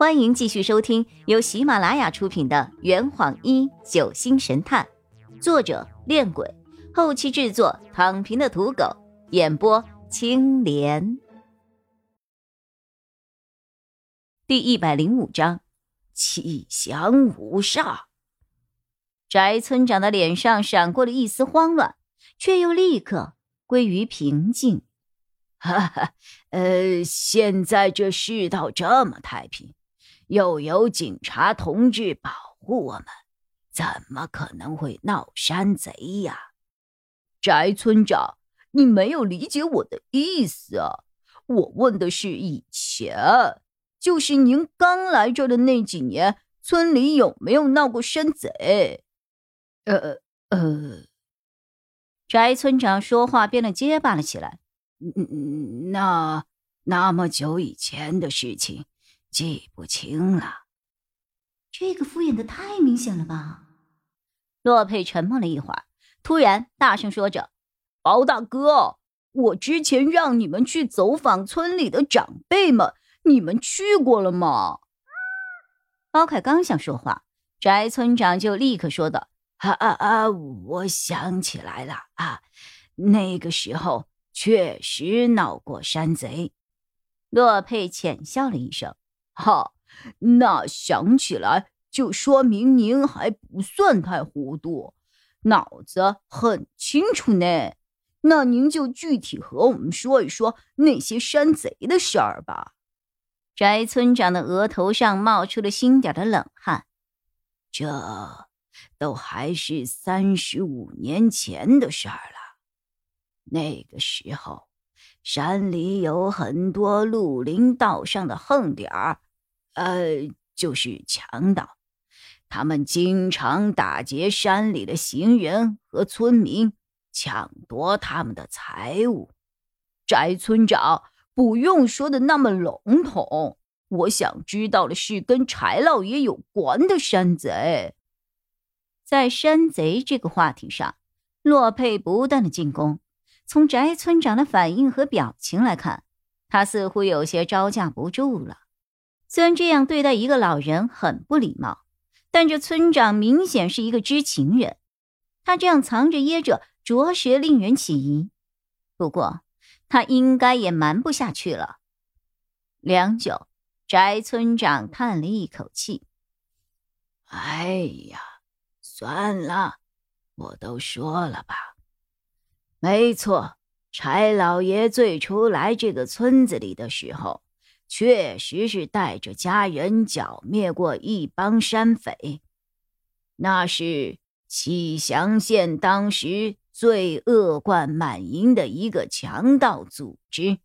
欢迎继续收听由喜马拉雅出品的《圆谎一九星神探》，作者恋鬼，后期制作躺平的土狗，演播青莲。第105章，气祥无煞。翟村长的脸上闪过了一丝慌乱，却又立刻归于平静。哈哈，现在这世道这么太平，又有警察同志保护我们，怎么可能会闹山贼呀？翟村长，你没有理解我的意思啊！我问的是以前，就是您刚来这的那几年，村里有没有闹过山贼？翟村长说话变得结巴了起来。那么久以前的事情记不清了。这个敷衍的太明显了吧？洛佩沉默了一会儿，突然大声说着，包大哥，我之前让你们去走访村里的长辈们，你们去过了吗？包凯刚想说话，翟村长就立刻说道，我想起来了啊，那个时候确实闹过山贼。洛佩浅笑了一声，那想起来就说明您还不算太糊涂，脑子很清楚呢。那您就具体和我们说一说那些山贼的事儿吧。翟村长的额头上冒出了星点的冷汗，这都还是35年前的事儿了。那个时候，山里有很多绿林道上的横点儿，就是强盗，他们经常打劫山里的行人和村民，抢夺他们的财物。翟村长不用说的那么笼统，我想知道的是跟柴老爷有关的山贼。在山贼这个话题上，洛佩不断的进攻。从翟村长的反应和表情来看，他似乎有些招架不住了。虽然这样对待一个老人很不礼貌，但这村长明显是一个知情人，他这样藏着掖着着实令人起疑。不过他应该也瞒不下去了。良久，翟村长叹了一口气，哎呀，算了，我都说了吧。没错，柴老爷最初来这个村子里的时候，确实是带着家人剿灭过一帮山匪。那是启祥县当时最恶贯满盈的一个强盗组织，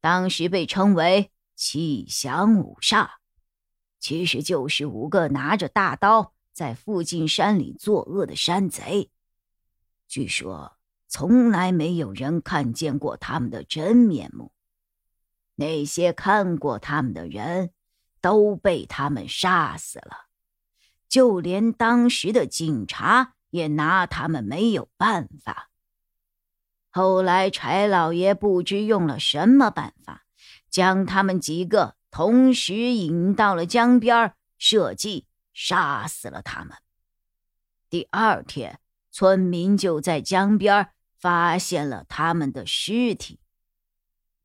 当时被称为启祥五煞，其实就是5个拿着大刀在附近山里作恶的山贼。据说从来没有人看见过他们的真面目，那些看过他们的人都被他们杀死了，就连当时的警察也拿他们没有办法。后来柴老爷不知用了什么办法，将他们几个同时引到了江边，设计杀死了他们。第二天，村民就在江边发现了他们的尸体。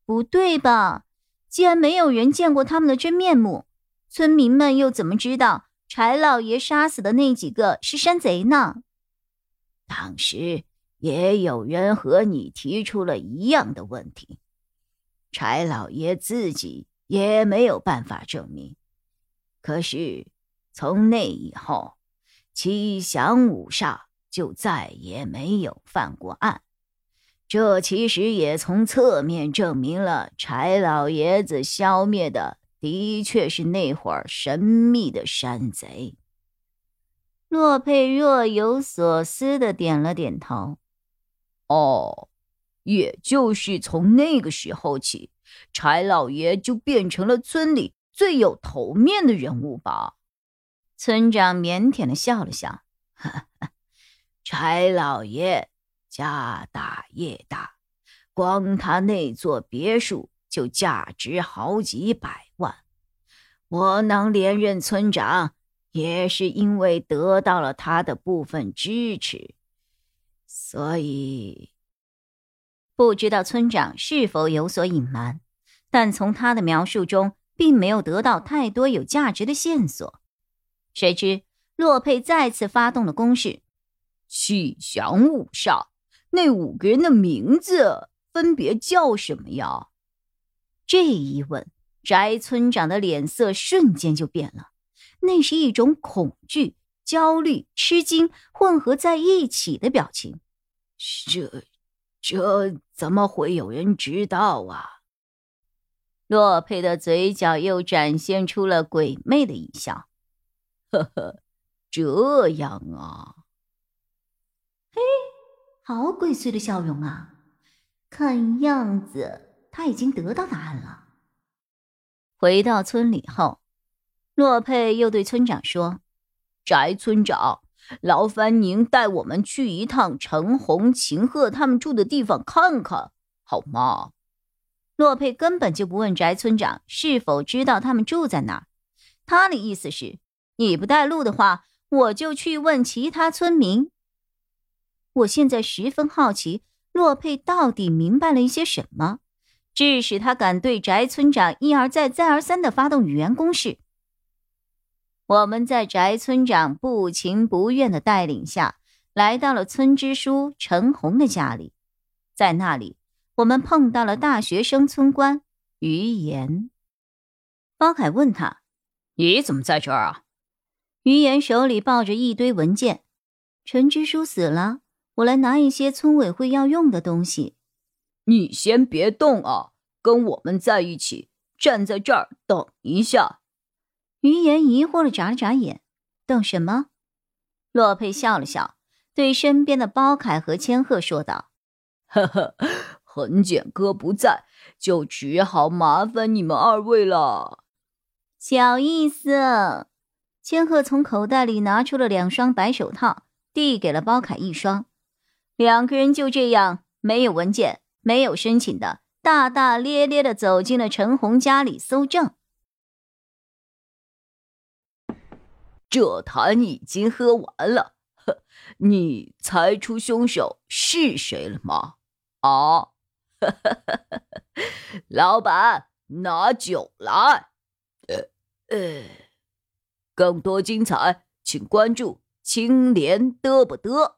不对吧？既然没有人见过他们的真面目，村民们又怎么知道柴老爷杀死的那几个是山贼呢？当时也有人和你提出了一样的问题，柴老爷自己也没有办法证明。可是从那以后，七祥五煞就再也没有犯过案。这其实也从侧面证明了柴老爷子消灭的的确是那会儿神秘的山贼。洛佩若有所思地点了点头。也就是从那个时候起，柴老爷就变成了村里最有头面的人物吧。村长腼腆地笑了笑，柴老爷家大业大，光他那座别墅就价值好几百万。我能连任村长，也是因为得到了他的部分支持，所以……不知道村长是否有所隐瞒，但从他的描述中并没有得到太多有价值的线索。谁知洛佩再次发动了攻势，气祥五少，那五个人的名字分别叫什么呀？这一问，翟村长的脸色瞬间就变了，那是一种恐惧、焦虑、吃惊混合在一起的表情。这怎么会有人知道啊？洛佩的嘴角又展现出了鬼魅的一笑。呵呵，这样啊。嘿，好鬼祟的笑容啊，看样子他已经得到答案了。回到村里后，洛佩又对村长说，翟村长，劳烦您带我们去一趟陈红、秦鹤他们住的地方看看好吗？洛佩根本就不问翟村长是否知道他们住在哪儿，他的意思是，你不带路的话，我就去问其他村民。我现在十分好奇，洛佩到底明白了一些什么，致使他敢对翟村长一而再再而三地发动语言攻势。我们在翟村长不情不愿的带领下，来到了村支书陈红的家里。在那里，我们碰到了大学生村官于岩。包凯问他，你怎么在这儿啊？于岩手里抱着一堆文件。陈支书死了，我来拿一些村委会要用的东西。你先别动啊，跟我们在一起，站在这儿等一下。于言疑惑地眨了眨眼，等什么？洛佩笑了笑，对身边的包凯和千鹤说道，呵呵，痕检哥不在，就只好麻烦你们二位了。小意思。千鹤从口袋里拿出了两双白手套，递给了包凯一双。两个人就这样，没有文件，没有申请的，大大咧咧地走进了陈红家里搜证。这坛已经喝完了，呵，你猜出凶手是谁了吗？啊，老板，拿酒来。更多精彩，请关注青莲嘚不嘚。